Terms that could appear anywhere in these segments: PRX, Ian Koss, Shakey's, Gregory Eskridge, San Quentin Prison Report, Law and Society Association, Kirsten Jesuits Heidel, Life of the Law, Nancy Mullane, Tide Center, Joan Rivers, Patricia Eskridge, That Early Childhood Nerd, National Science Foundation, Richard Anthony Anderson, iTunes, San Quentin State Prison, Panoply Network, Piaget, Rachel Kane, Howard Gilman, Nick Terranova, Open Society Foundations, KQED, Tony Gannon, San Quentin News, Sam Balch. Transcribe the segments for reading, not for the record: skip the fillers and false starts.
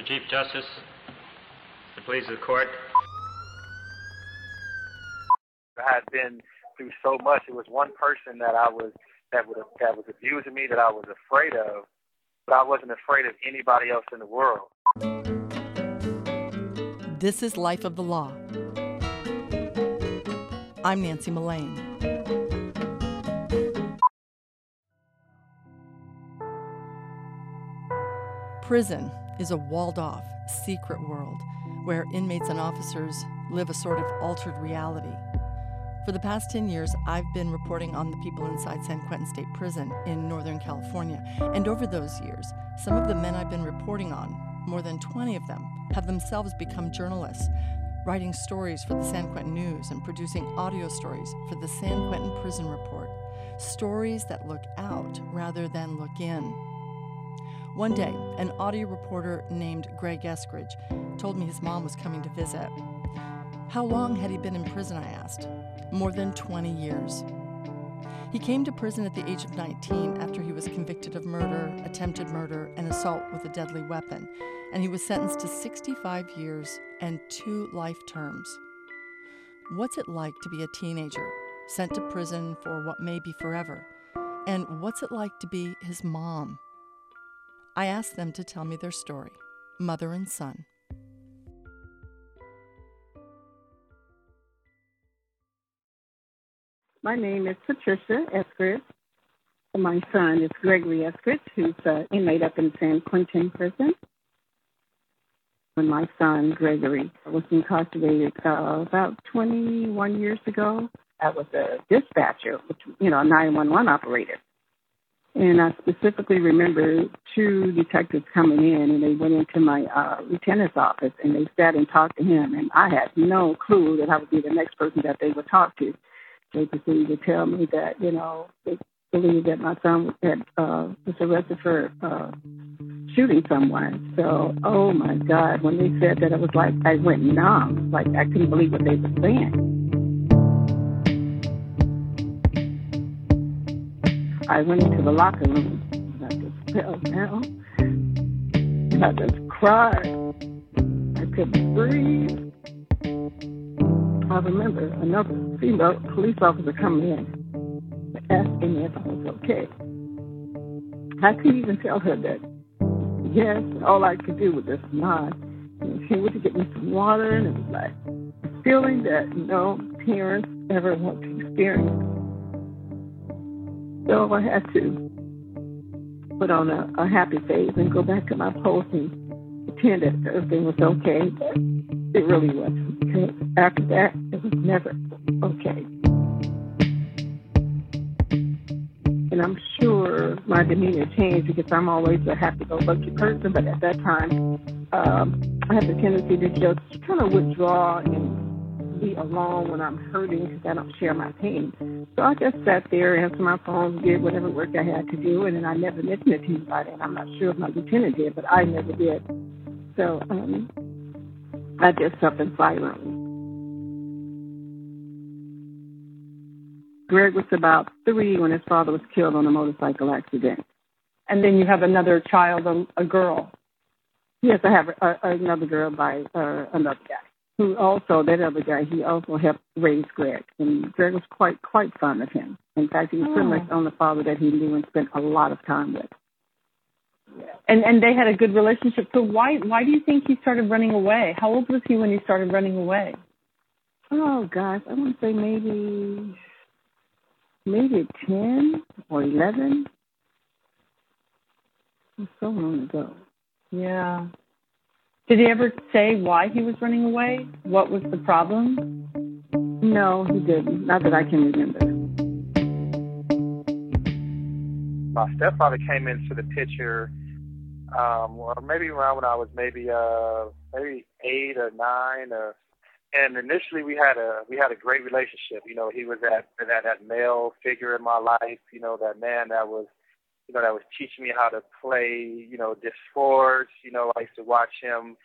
Mr. Chief Justice, to please the court. I had been through so much. It was one person that was abusing me, that I was afraid of, but I wasn't afraid of anybody else in the world. This is Life of the Law. I'm Nancy Mullane. Prison is a walled-off, secret world where inmates and officers live a sort of altered reality. For the past 10 years, I've been reporting on the people inside San Quentin State Prison in Northern California. And over those years, some of the men I've been reporting on, more than 20 of them, have themselves become journalists, writing stories for the San Quentin News and producing audio stories for the San Quentin Prison Report. Stories that look out rather than look in. One day, an audio reporter named Greg Eskridge told me his mom was coming to visit. How long had he been in prison, I asked. More than 20 years. He came to prison at the age of 19 after he was convicted of murder, attempted murder, and assault with a deadly weapon, and he was sentenced to 65 years and 2 life terms. What's it like to be a teenager, sent to prison for what may be forever? And what's it like to be his mom? I asked them to tell me their story, mother and son. My name is Patricia Eskridge. My son is Gregory Eskridge, who's an inmate up in San Quentin Prison. When my son, Gregory, was incarcerated about 21 years ago, I was a dispatcher, a 911 operator. And I specifically remember 2 detectives coming in, and they went into my lieutenant's office, and they sat and talked to him. And I had no clue that I would be the next person that they would talk to. They proceeded to tell me that, they believed that my son was arrested for shooting someone. So, oh, my God, when they said that, it was like I went numb. Like, I couldn't believe what they were saying. I went into the locker room, and I just fell down, and I just cried. I couldn't breathe. I remember another female police officer coming in, asking me if I was okay. I couldn't even tell her that, yes, all I could do was just nod. And she went to get me some water, and it was like a feeling that no parents ever want to experience. So I had to put on a happy face and go back to my post and pretend that everything was okay, but it really wasn't, because after that, it was never okay. And I'm sure my demeanor changed, because I'm always a happy-go-lucky person, but at that time, I had the tendency to just kind of withdraw and be alone when I'm hurting, because I don't share my pain. So I just sat there, answered my phone, did whatever work I had to do, and then I never mentioned it to anybody. And I'm not sure if my lieutenant did, but I never did. So I just suffered in silence. Greg was about 3 when his father was killed on a motorcycle accident. And then you have another child, a girl. Yes, I have another girl by another guy. Who also, that other guy, he also helped raise Greg. And Greg was quite fond of him. In fact, he was pretty much the only father that he knew and spent a lot of time with. Yeah. And they had a good relationship. So why do you think he started running away? How old was he when he started running away? Oh, gosh, I want to say maybe 10 or 11. It was so long ago. Yeah. Did he ever say why he was running away? What was the problem? No, he didn't. Not that I can remember. My stepfather came into the picture maybe around when I was maybe 8 or 9, and initially we had a great relationship. He was that male figure in my life. That man that was. That was teaching me how to play, disc sports. I used to watch him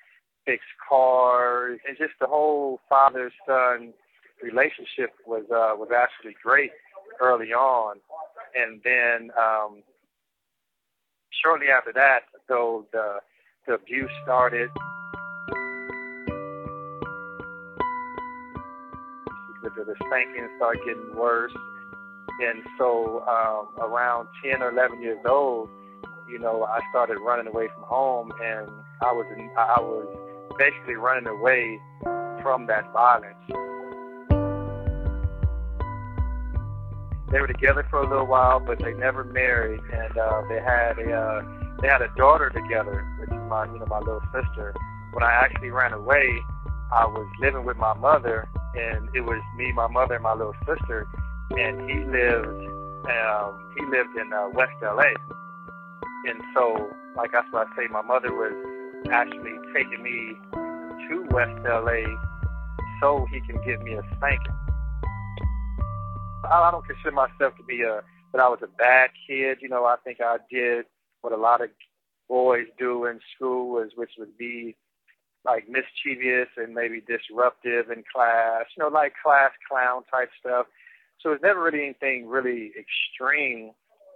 fix cars. And just the whole father-son relationship was actually great early on. And then shortly after that, though, the the abuse started. The spanking started getting worse. And so around 10 or 11 years old, you know, I started running away from home, and I was basically running away from that violence. They were together for a little while, but they never married, and they had a daughter together, which is my little sister. When I actually ran away, I was living with my mother, and it was me, my mother, and my little sister, and he lived in West LA. And so, like that's what I say, my mother was actually taking me to West LA so he can give me a spanking. I don't consider myself to be that I was a bad kid. You know, I think I did what a lot of boys do in school, which would be like mischievous and maybe disruptive in class, you know, like class clown type stuff. So it's never really anything really extreme,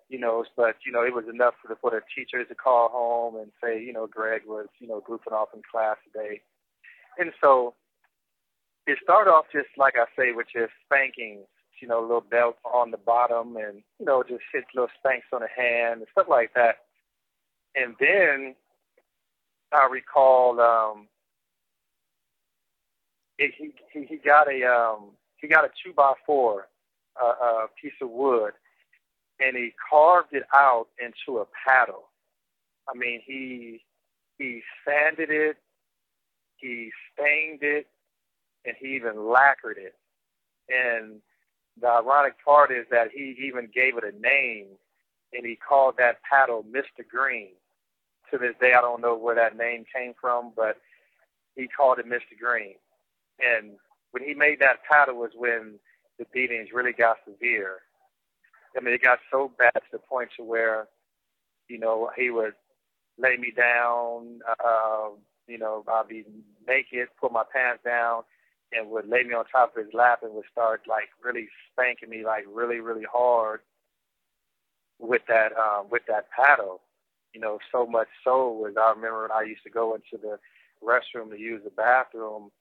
you know, but, you know, it was enough for the teachers to call home and say, you know, Greg was, you know, goofing off in class today. And so it started off just, like I say, with just spankings, you know, little belt on the bottom and, you know, just hit little spanks on the hand and stuff like that. And then I recall he got a 2x4 piece of wood, and he carved it out into a paddle. I mean, he sanded it, he stained it, and he even lacquered it. And the ironic part is that he even gave it a name, and he called that paddle Mr. Green. To this day, I don't know where that name came from, but he called it Mr. Green. And when he made that paddle was when the beatings really got severe. I mean, it got so bad to the point to where, you know, he would lay me down, you know, I'd be naked, put my pants down, and would lay me on top of his lap and would start, like, really spanking me, like, really, really hard with that paddle. You know, so much so, as I remember, I used to go into the restroom to use the bathroom,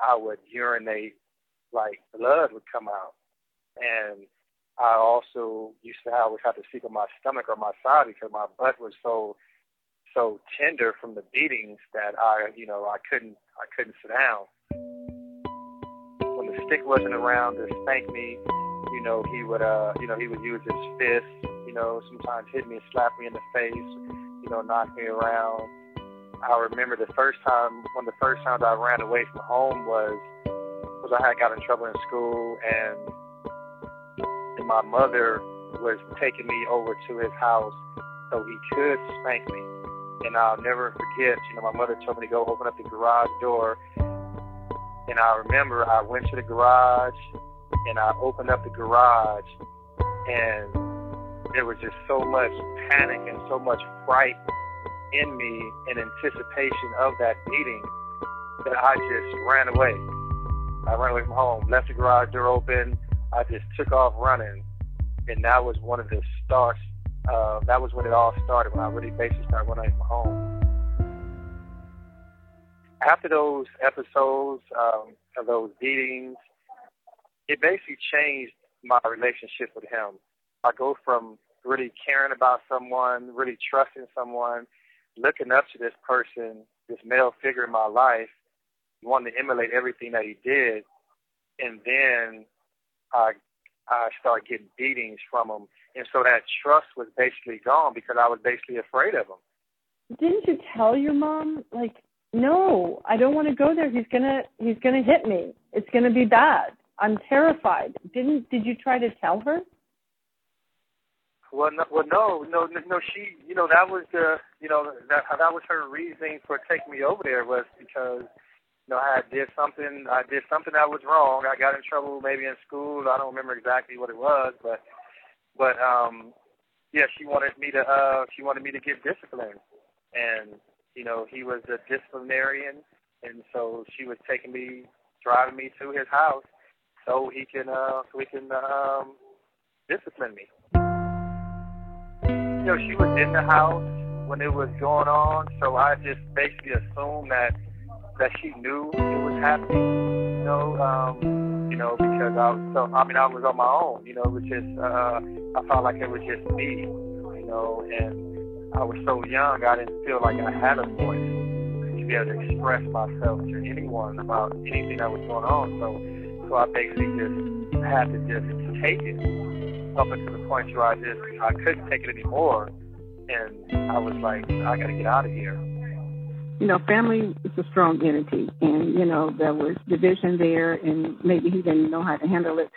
I would urinate, like, blood would come out. And I also used to always have to sleep on my stomach or my side because my butt was so tender from the beatings that I couldn't sit down. When the stick wasn't around to spank me, you know, he would use his fist, you know, sometimes hit me and slap me in the face, you know, knock me around. I remember one of the first times I ran away from home was I had got in trouble in school, and my mother was taking me over to his house so he could spank me. And I'll never forget, you know, my mother told me to go open up the garage door. And I remember I went to the garage, and I opened up the garage, and there was just so much panic and so much fright in me in anticipation of that beating that I just ran away. I ran away from home, left the garage door open. I just took off running, and that was one of the starts. That was when it all started, when I really basically started running away from home. After those episodes of those beatings, it basically changed my relationship with him. I go from really caring about someone, really trusting someone, looking up to this person, this male figure in my life, wanting to emulate everything that he did, and then I started getting beatings from him. And so that trust was basically gone because I was basically afraid of him. Didn't you tell your mom, like, no, I don't want to go there. He's gonna hit me. It's gonna be bad. I'm terrified. Did you try to tell her? Well, no. She, you know, that was the, you know, that was her reasoning for taking me over there was because, you know, I did something that was wrong. I got in trouble maybe in school. I don't remember exactly what it was, but yeah, she wanted me to get disciplined, and you know, he was a disciplinarian, and so she was driving me to his house. So he can discipline me. You know, she was in the house when it was going on, so I just basically assumed that she knew it was happening, because I was on my own, it was just, I felt like it was just me, and I was so young, I didn't feel like I had a voice to be able to express myself to anyone about anything that was going on, so I basically just had to just take it up until the point where I couldn't take it anymore, and I was like, I gotta get out of here. Family is a strong entity, and, there was division there, and maybe he didn't know how to handle it.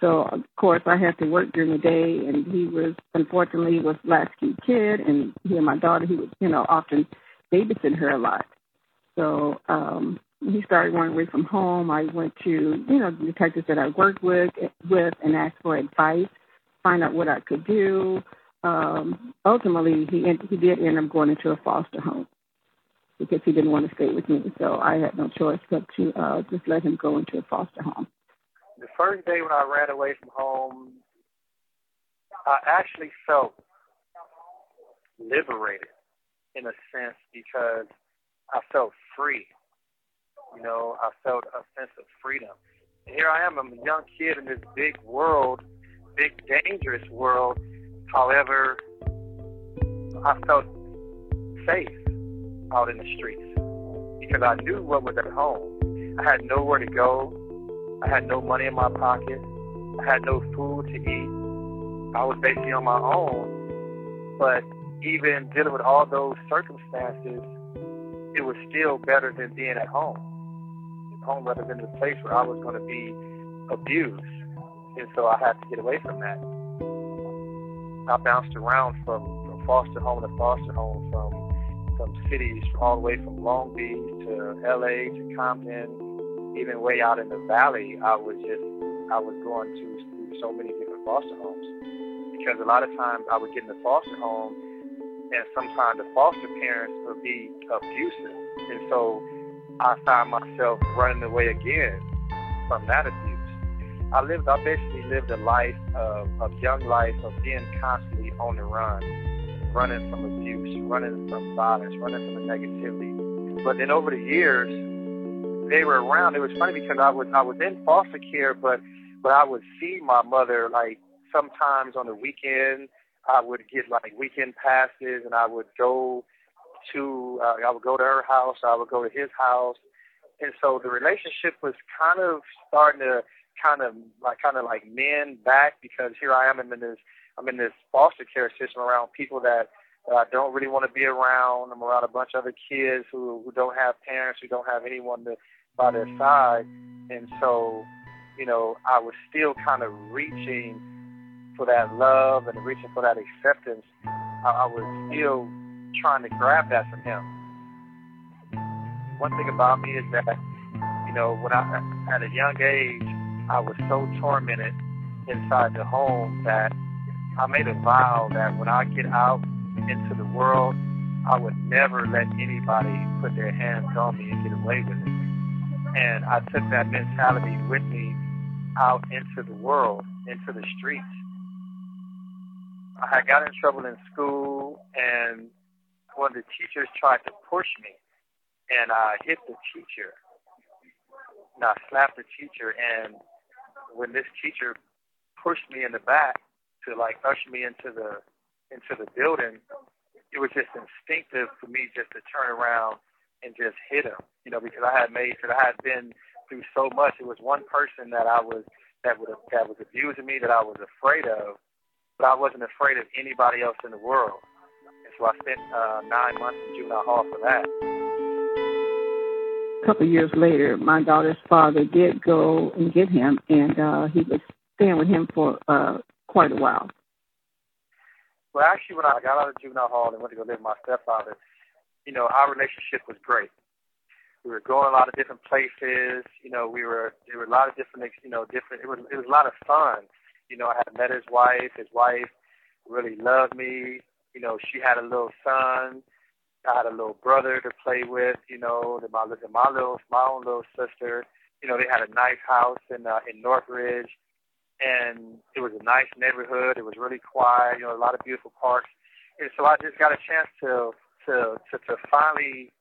So, of course, I had to work during the day, and he was, unfortunately, latchkey kid, and he and my daughter, he would, often babysit her a lot. So he started running away from home. I went to, the detectives that I worked with and asked for advice, find out what I could do. Ultimately, he did end up going into a foster home, because he didn't want to stay with me. So I had no choice but to just let him go into a foster home. The first day when I ran away from home, I actually felt liberated in a sense, because I felt free. I felt a sense of freedom. And here I am, I'm a young kid in this big world, big dangerous world. However, I felt safe out in the streets, because I knew what was at home. I had nowhere to go. I had no money in my pocket. I had no food to eat. I was basically on my own. But even dealing with all those circumstances, it was still better than being at home. Home represented a place where I was going to be abused, and so I had to get away from that. I bounced around from foster home to foster home, from cities all the way from Long Beach to LA to Compton, even way out in the valley. I was going to so many different foster homes, because a lot of times I would get in the foster home, and sometimes the foster parents would be abusive. And so I found myself running away again from that abuse. I basically lived a life of young life of being constantly on the run. Running from abuse, running from violence, running from the negativity. But then over the years, they were around. It was funny, because I was in foster care, but I would see my mother, like, sometimes on the weekend. I would get, like, weekend passes, and I would go to her house, I would go to his house. And so the relationship was kind of starting to kind of like mend back, because here I am I'm in this foster care system around people that I don't really want to be around. I'm around a bunch of other kids who don't have parents, who don't have anyone by their side. And so, I was still kind of reaching for that love and reaching for that acceptance. I was still trying to grab that from him. One thing about me is that, when I, at a young age, I was so tormented inside the home that I made a vow that when I get out into the world, I would never let anybody put their hands on me and get away with it. And I took that mentality with me out into the world, into the streets. I got in trouble in school, and one of the teachers tried to push me, and I hit the teacher, and I slapped the teacher. And when this teacher pushed me in the back to, like, usher me into the building, it was just instinctive for me just to turn around and just hit him, because I had been through so much. It was one person that was abusing me that I was afraid of, but I wasn't afraid of anybody else in the world. And so I spent 9 months in juvenile hall for that. A couple of years later, my daughter's father did go and get him, and he was staying with him for quite a while. Well, actually, when I got out of juvenile hall and went to go live with my stepfather, our relationship was great. We were going a lot of different places. There were a lot of different, It was a lot of fun. I had met his wife. His wife really loved me. She had a little son. I had a little brother to play with. My own little sister. They had a nice house in Northridge. And it was a nice neighborhood. It was really quiet, a lot of beautiful parks. And so I just got a chance to to finally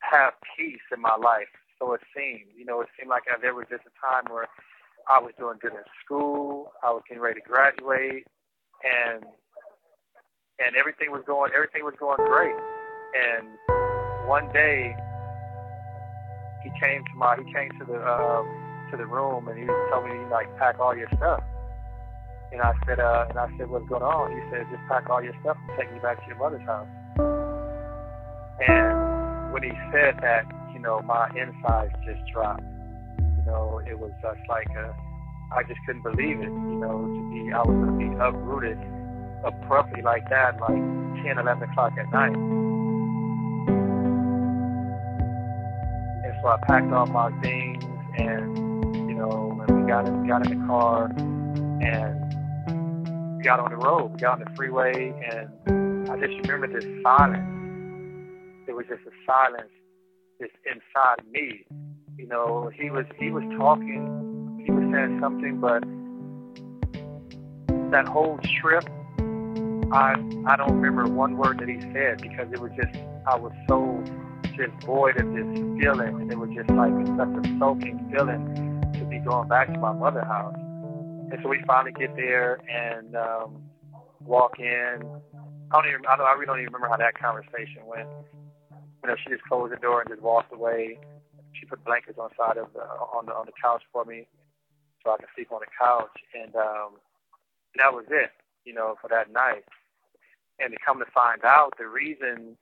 have peace in my life. So it seemed like there was just a time where I was doing good in school, I was getting ready to graduate, and everything was going great. And one day he came to the room and he was telling me, pack all your stuff. And I said, what's going on? He said, just pack all your stuff and take me back to your mother's house. And when he said that, my insides just dropped. It was just like I just couldn't believe it. I was going to be uprooted abruptly like that, 10, 11 o'clock at night. And so I packed all my things, and and we got in the car and got on the road, we got on the freeway, and I just remember this silence. It was just a silence just inside me. He was talking, he was saying something, but that whole trip, I don't remember one word that he said, because it was just, I was so just void of this feeling, and it was just like such a soaking feeling to be going back to my mother's house. And so we finally get there and walk in. I really don't even remember how that conversation went. She just closed the door and just walked away. She put blankets on the side of on the couch for me, so I could sleep on the couch. And that was it, for that night. And to come to find out, the reason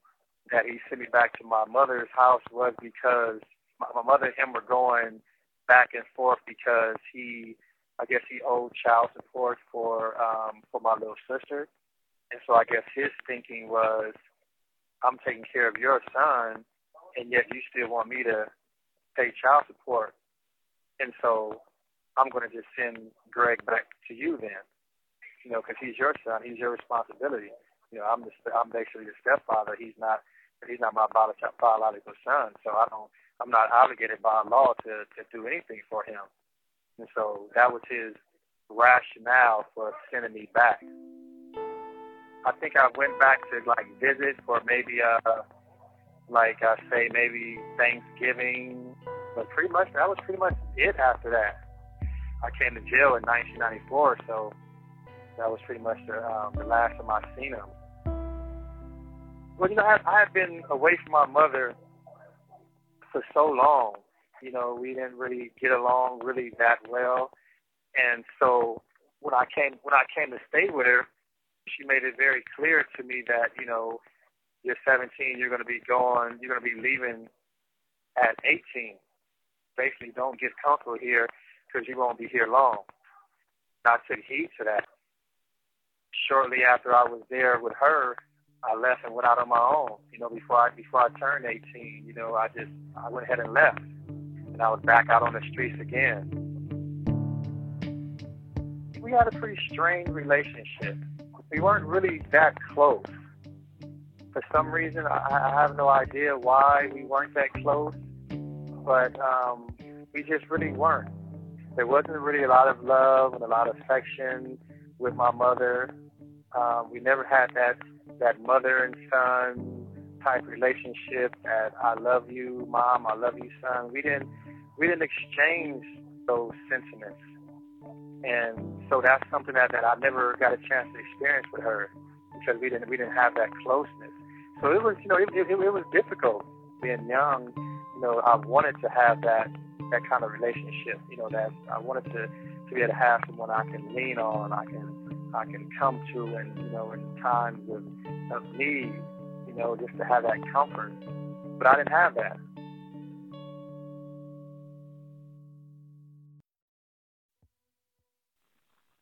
that he sent me back to my mother's house was because my mother and him were going back and forth because he owed child support for my little sister. And so I guess his thinking was, I'm taking care of your son, and yet you still want me to pay child support. And so I'm going to just send Greg back to you then, because he's your son. He's your responsibility. I'm basically the stepfather. He's not my biological son. So I'm not obligated by law to do anything for him. And so that was his rationale for sending me back. I think I went back to visit for maybe maybe Thanksgiving, but that was pretty much it after that. I came to jail in 1994, so that was pretty much the last time I seen him. Well, I had been away from my mother for so long. We didn't really get along really that well, and so when I came to stay with her, she made it very clear to me that you're 17, you're going to be leaving at 18. Basically, don't get comfortable here because you won't be here long. And I took heed to that. Shortly after I was there with her, I left and went out on my own. Before I turned 18, I went ahead and left. And I was back out on the streets again. We had a pretty strained relationship. We weren't really that close. For some reason, I have no idea why we weren't that close, but we just really weren't. There wasn't really a lot of love and a lot of affection with my mother. We never had that mother and son type relationship that I love you, Mom, I love you, son. We didn't exchange those sentiments. And so that's something that I never got a chance to experience with her because we didn't have that closeness. So it was, it was difficult being young. I wanted to have that kind of relationship, that I wanted to be able to have someone I can lean on, I can come to, and, in times of need, just to have that comfort. But I didn't have that.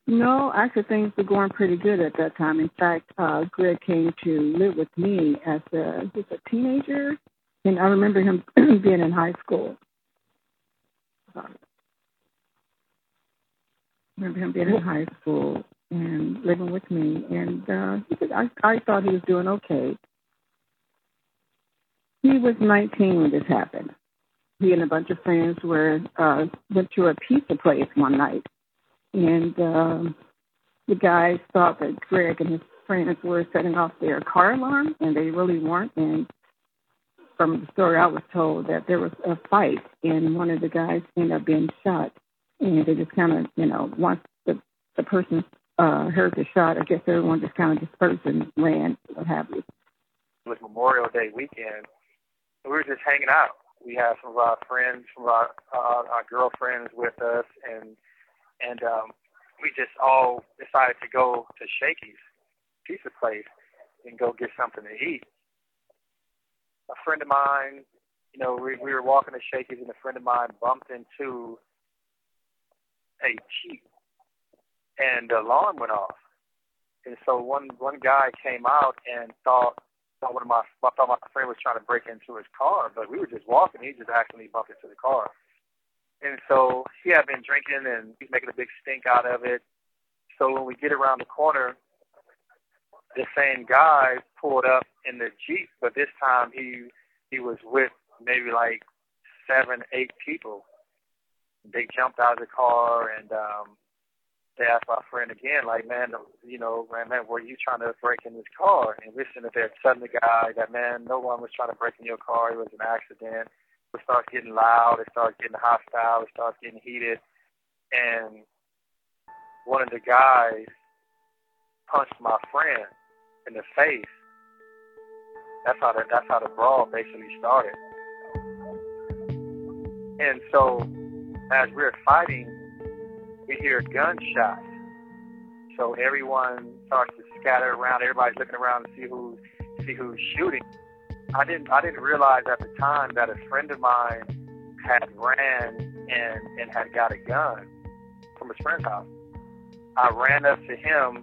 No, actually things were going pretty good at that time. In fact, Greg came to live with me as a teenager, and I remember him being in high school. And living with me, and I thought he was doing okay. He was 19 when this happened. He and a bunch of friends went to a pizza place one night, and the guys thought that Greg and his friends were setting off their car alarm, and they really weren't. And from the story I was told that there was a fight, and one of the guys ended up being shot. And they just kind of, you know, once the person heard the shot, I guess everyone just kind of dispersed and ran, what have you. It was Memorial Day weekend, and we were just hanging out. We had some of our friends, some of our girlfriends with us, and we just all decided to go to Shakey's pizza place and go get something to eat. A friend of mine, you know, we were walking to Shakey's, and a friend of mine bumped into a Jeep, and the alarm went off. And so one guy came out and thought my friend was trying to break into his car, but we were just walking. He just accidentally bumped into the car. And so he had been drinking, and he's making a big stink out of it. So when we get around the corner, the same guy pulled up in the Jeep, but this time he was with maybe like 7, 8 people. They jumped out of the car, and they asked my friend again, like, man, were you trying to break in this car? And we're sitting there telling the guy that, man, no one was trying to break in your car. It was an accident. It starts getting loud. It starts getting hostile. It starts getting heated. And one of the guys punched my friend in the face. That's how the brawl basically started. And so as we're fighting, we hear gunshots. So everyone starts to scatter around. Everybody's looking around to see who's shooting. I didn't realize at the time that a friend of mine had ran and had got a gun from his friend's house. I ran up to him,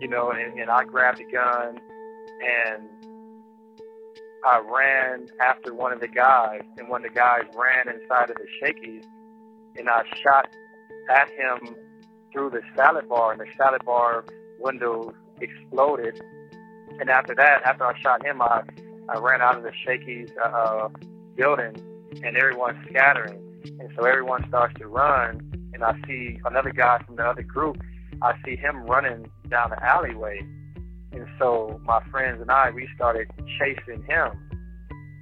you know, and I grabbed a gun, and I ran after one of the guys, and one of the guys ran inside of the Shakey's, and I shot at him through the salad bar, and the salad bar window exploded. And after that, after I shot him, I ran out of the Shakey's building, and everyone's scattering. And so everyone starts to run, and I see another guy from the other group. I see him running down the alleyway. And so my friends and I, we started chasing him.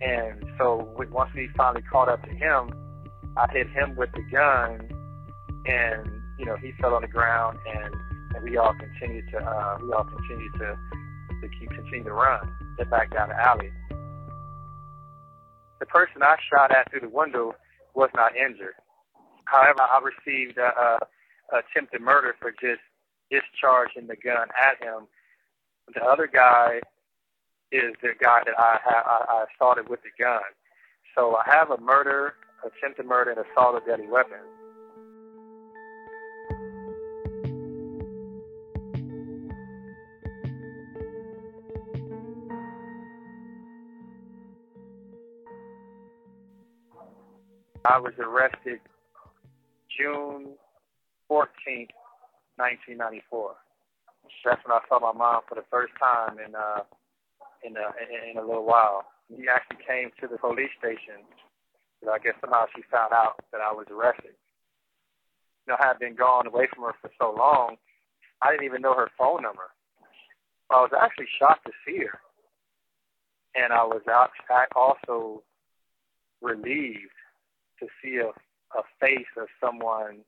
And so once we finally caught up to him, I hit him with the gun, and, you know, he fell on the ground, and we all continued to run. They're back down the alley. The person I shot at through the window was not injured. However, I received attempted murder for just discharging the gun at him. The other guy is the guy that I assaulted with the gun. So I have a murder, attempted murder, and assault of deadly weapons. I was arrested June 14th, 1994. That's when I saw my mom for the first time in a little while. She actually came to the police station, but I guess somehow she found out that I was arrested. You know, I had been gone away from her for so long, I didn't even know her phone number. I was actually shocked to see her, and I was also relieved to see a face of someone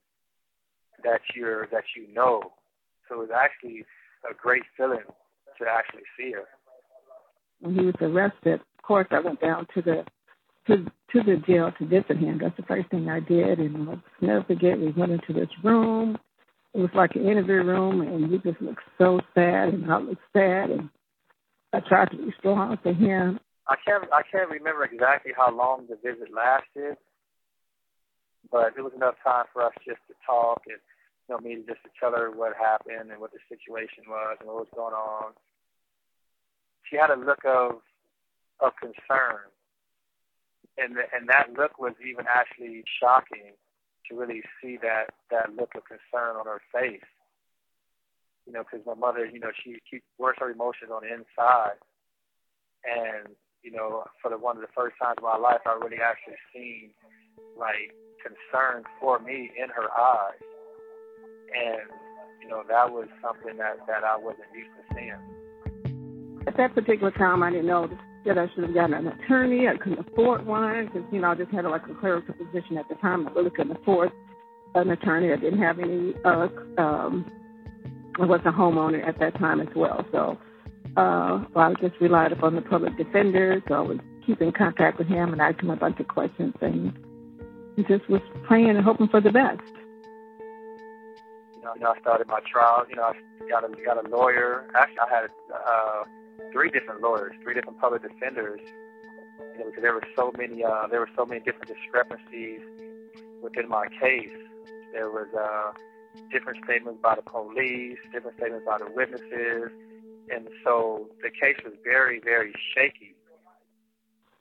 that you know. So it was actually a great feeling to actually see her. When he was arrested, of course, I went down to the jail to visit him. That's the first thing I did, and I'll never forget. We went into this room. It was like an interview room, and he just looked so sad, and I looked sad, and I tried to be strong for him. I can't remember exactly how long the visit lasted, but it was enough time for us just to talk and, you know, me just to tell her what happened and what the situation was and what was going on. She had a look of concern, and that look was even actually shocking to really see that look of concern on her face. You know, because my mother, you know, she works her emotions on the inside, and, you know, for one of the first times in my life, I really actually seen, like, concern for me in her eyes. And you know, that was something that I wasn't used to seeing. At that particular time, I didn't know that I should have gotten an attorney. I couldn't afford one because, you know, I just had like a clerical position at the time. I really couldn't afford an attorney. I didn't have any, I was a homeowner at that time as well. So I just relied upon the public defender. So I was keeping in contact with him and asking him a bunch of questions and just was praying and hoping for the best. I started my trial. I got a lawyer. Actually, I had three different lawyers, three different public defenders. Because there were so many different discrepancies within my case. There was different statements by the police, different statements by the witnesses, and so the case was very, very shaky.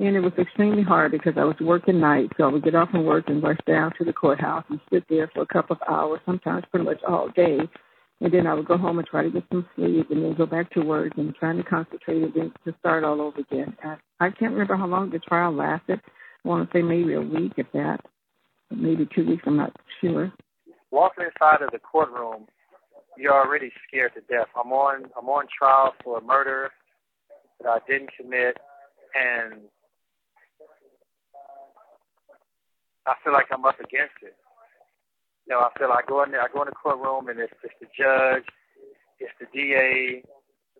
And it was extremely hard because I was working nights, so I would get off from work and rush down to the courthouse and sit there for a couple of hours, sometimes pretty much all day. And then I would go home and try to get some sleep and then go back to work and trying to concentrate and then to start all over again. I can't remember how long the trial lasted. I want to say maybe a week if that, maybe 2 weeks, I'm not sure. Walking inside of the courtroom, you're already scared to death. I'm on trial for a murder that I didn't commit, and I feel like I'm up against it. I feel like I go in the courtroom, and it's the judge, it's the DA,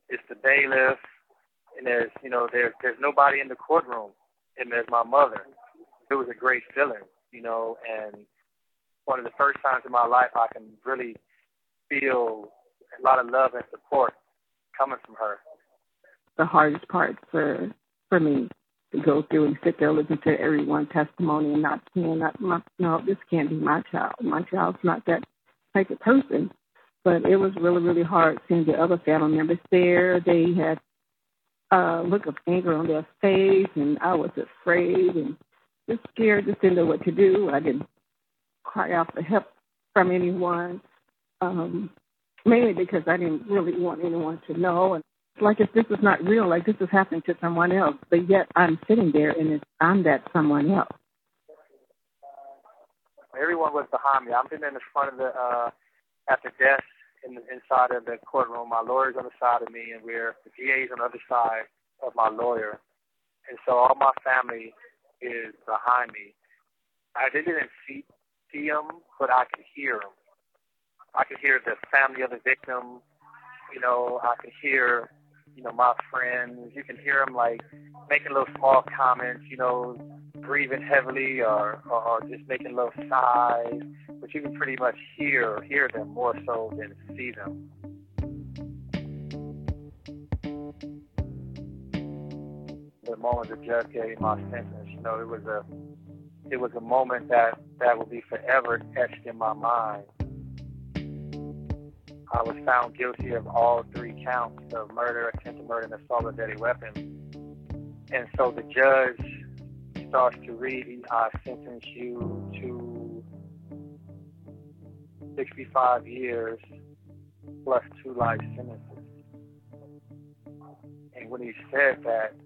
it's the bailiff, and there's nobody in the courtroom, and there's my mother. It was a great feeling, and one of the first times in my life I can really feel a lot of love and support coming from her. The hardest part for me to go through and sit there, listen to everyone's testimony and this can't be my child. My child's not that type of person. But it was really, really hard seeing the other family members there. They had a look of anger on their face, and I was afraid and just scared, just didn't know what to do. I didn't cry out for help from anyone, mainly because I didn't really want anyone to know. And like, if this is not real, like this is happening to someone else, but yet I'm sitting there and I'm that someone else. Everyone was behind me. I'm sitting in the front of at the desk inside of the courtroom. My lawyer's on the side of me, and the DA's on the other side of my lawyer. And so all my family is behind me. I didn't see them, but I could hear them. I could hear the family of the victim. I could hear my friends, you can hear them like making little small comments, breathing heavily or just making little sighs, but you can pretty much hear them more so than see them. The moment the judge gave my sentence, it was a moment that will be forever etched in my mind. I was found guilty of all three counts of murder, attempted murder, and assault with a deadly weapon. And so the judge starts to read, I sentence you to 65 years plus 2 life sentences. And when he said that,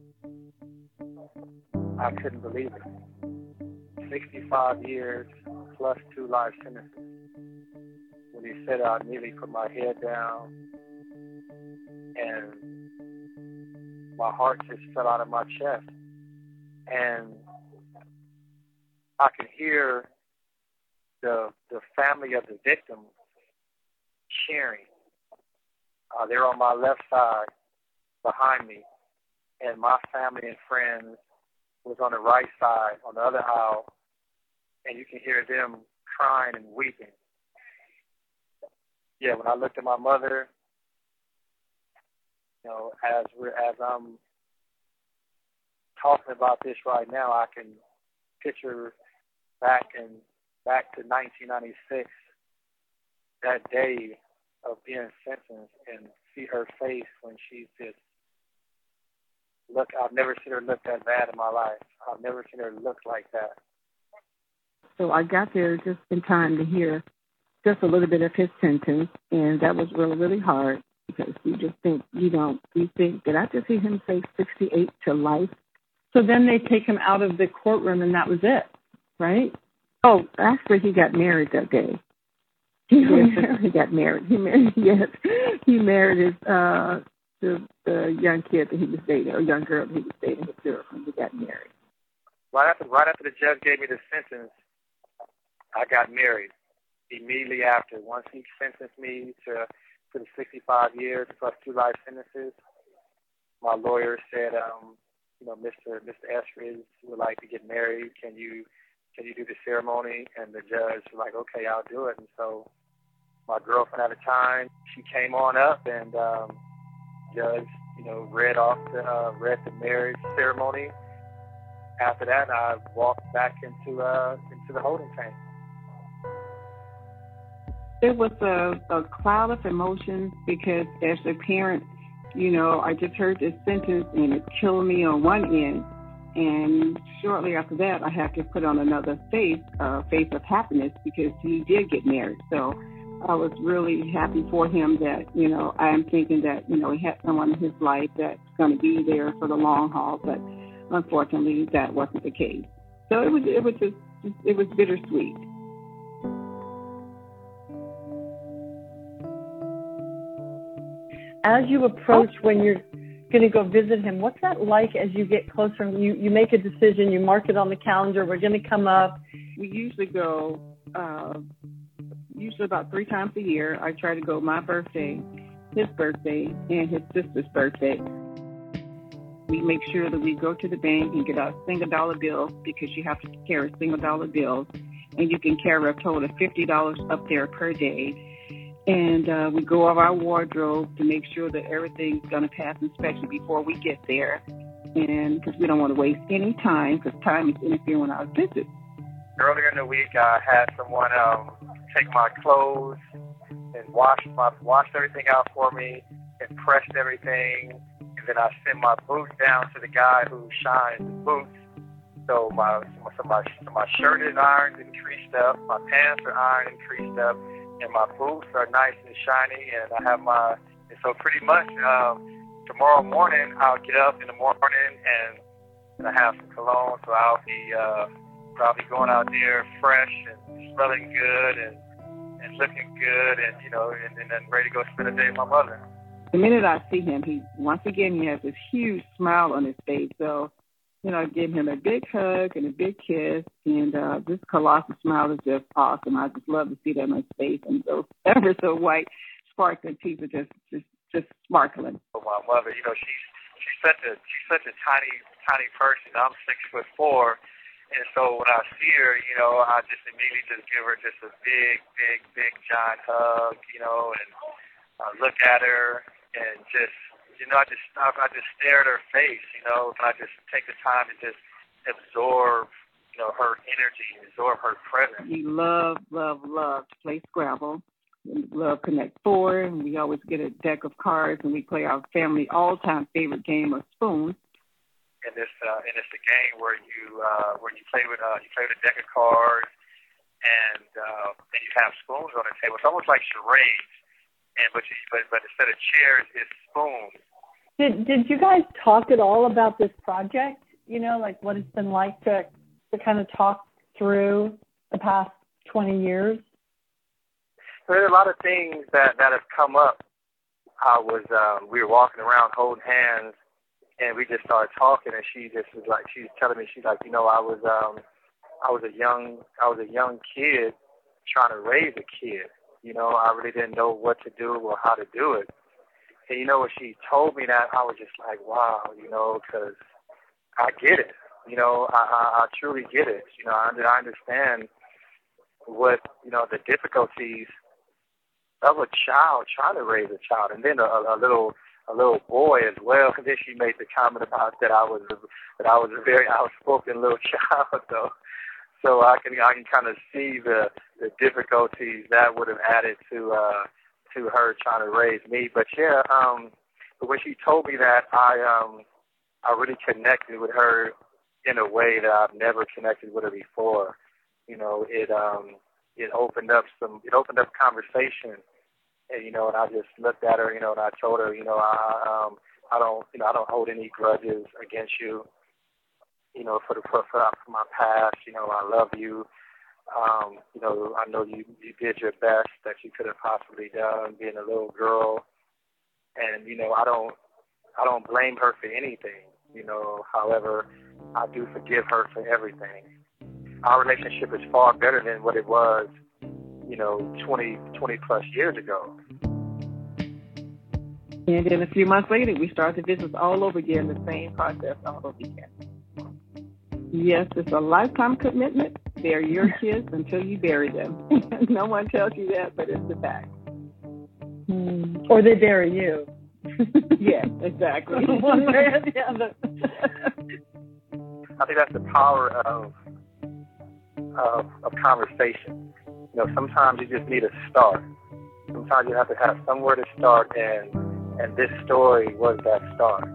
I couldn't believe it. 65 years plus 2 life sentences. He said, I immediately put my head down, and my heart just fell out of my chest. And I could hear the family of the victim cheering. They're on my left side behind me, and my family and friends was on the right side, on the other aisle, and you can hear them crying and weeping. Yeah, when I looked at my mother, as I'm talking about this right now, I can picture back to 1996, that day of being sentenced, and see her face when she's just look. I've never seen her look that bad in my life. I've never seen her look like that. So I got there just in time to hear just a little bit of his sentence, and that was really, really hard because you just think, did I just hear him say 68 to life? So then they take him out of the courtroom, and that was it, right? Oh, actually, he got married that day. He got married. He married the young kid that he was dating, or young girl that he was dating, his girlfriend. He got married. Right after the judge gave me the sentence, I got married. Immediately after, once he sentenced me to the 65 years plus 2 life sentences, my lawyer said, Mr. Eskridge would like to get married. Can you do the ceremony? And the judge was like, okay, I'll do it. And so my girlfriend at the time, she came on up, and judge, read the marriage ceremony. After that, I walked back into the holding tank. It was a cloud of emotions because as a parent, I just heard this sentence and it's killing me on one end. And shortly after that, I have to put on another face of happiness because he did get married. So I was really happy for him that, I'm thinking that, he had someone in his life that's going to be there for the long haul. But unfortunately, that wasn't the case. So it was bittersweet. As you approach when you're going to go visit him, what's that like as you get closer? You make a decision, you mark it on the calendar, we're going to come up. We usually go about 3 times a year. I try to go my birthday, his birthday, and his sister's birthday. We make sure that we go to the bank and get out $1 bills because you have to carry $1 bills, and you can carry a total of $50 up there per day. And we go over our wardrobe to make sure that everything's going to pass inspection before we get there, and because we don't want to waste any time, because time is interfering with our visits. Earlier in the week, I had someone take my clothes and wash everything out for me and pressed everything, and then I sent my boots down to the guy who shines the boots. So my shirt is ironed and creased up, my pants are ironed and creased up, and my boots are nice and shiny, and I have my... And so pretty much tomorrow morning, I'll get up in the morning, and I have some cologne, so I'll be probably going out there fresh and smelling good and looking good and then ready to go spend a day with my mother. The minute I see him, he has this huge smile on his face, so... I give him a big hug and a big kiss, and this colossal smile is just awesome. I just love to see that in his face, and those ever so white, sparkling teeth are just sparkling. Oh, my mother, she's such a tiny person. I'm 6'4", and so when I see her, I just immediately give her just a big giant hug, and I look at her and just. I just stare at her face, and I just take the time to just absorb, her energy, absorb her presence. We love to play Scrabble. We love Connect Four, and we always get a deck of cards, and we play our family all-time favorite game of spoon. And it's a game where you play with a deck of cards, and you have spoons on the table. It's almost like charades. But instead of chairs, it's spoons. Did you guys talk at all about this project? Like what it's been like to kind of talk through the past 20 years? There's a lot of things that have come up. We were walking around holding hands, and we just started talking, and she just was like, she's telling me, she's like, I was a young kid trying to raise a kid. I really didn't know what to do or how to do it. And, when she told me that, I was just like, wow, because I get it. I truly get it. I understand what, the difficulties of a child trying to raise a child. And then a little boy as well. And then she made the comment about that I was a very outspoken little child, though. So I can kind of see the difficulties that would have added to her trying to raise me. But yeah, when she told me that, I really connected with her in a way that I've never connected with her before. It opened up conversation, and I just looked at her, and I told her, I don't hold any grudges against you. For my past, I love you. I know you did your best that you could have possibly done being a little girl. And, I don't blame her for anything, However, I do forgive her for everything. Our relationship is far better than what it was, 20 plus years ago. And then a few months later, we start the business all over again, the same process all over again. Yes, it's a lifetime commitment. They're your kids until you bury them. No one tells you that, but it's the fact. Mm. Or they bury you. Yes, exactly. One way or the other. I think that's the power of conversation. Sometimes you just need a start. Sometimes you have to have somewhere to start, and this story was that start.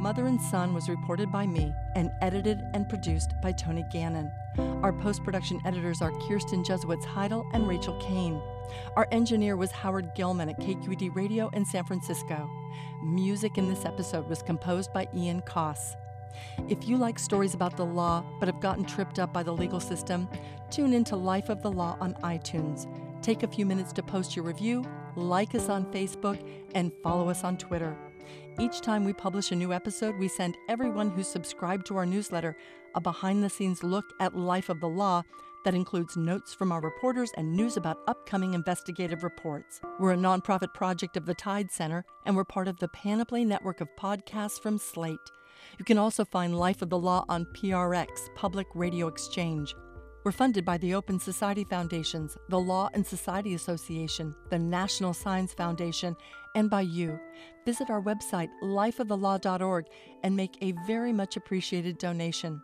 Mother and Son was reported by me and edited and produced by Tony Gannon. Our post-production editors are Kirsten Jesuits Heidel and Rachel Kane. Our engineer was Howard Gilman at KQED Radio in San Francisco. Music in this episode was composed by Ian Koss. If you like stories about the law but have gotten tripped up by the legal system, tune into Life of the Law on iTunes. Take a few minutes to post your review, like us on Facebook, and follow us on Twitter. Each time we publish a new episode, we send everyone who's subscribed to our newsletter a behind-the-scenes look at Life of the Law that includes notes from our reporters and news about upcoming investigative reports. We're a nonprofit project of the Tide Center, and we're part of the Panoply Network of podcasts from Slate. You can also find Life of the Law on PRX, Public Radio Exchange. We're funded by the Open Society Foundations, the Law and Society Association, the National Science Foundation, and by you. Visit our website, lifeofthelaw.org, and make a very much appreciated donation.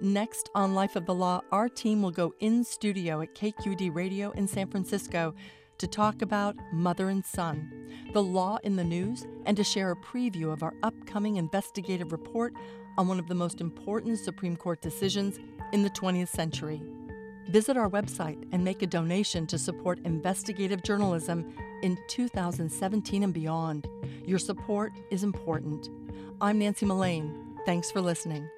Next on Life of the Law, our team will go in studio at KQED Radio in San Francisco to talk about Mother and Son, the law in the news, and to share a preview of our upcoming investigative report on one of the most important Supreme Court decisions in the 20th century. Visit our website and make a donation to support investigative journalism in 2017 and beyond. Your support is important. I'm Nancy Mullane. Thanks for listening.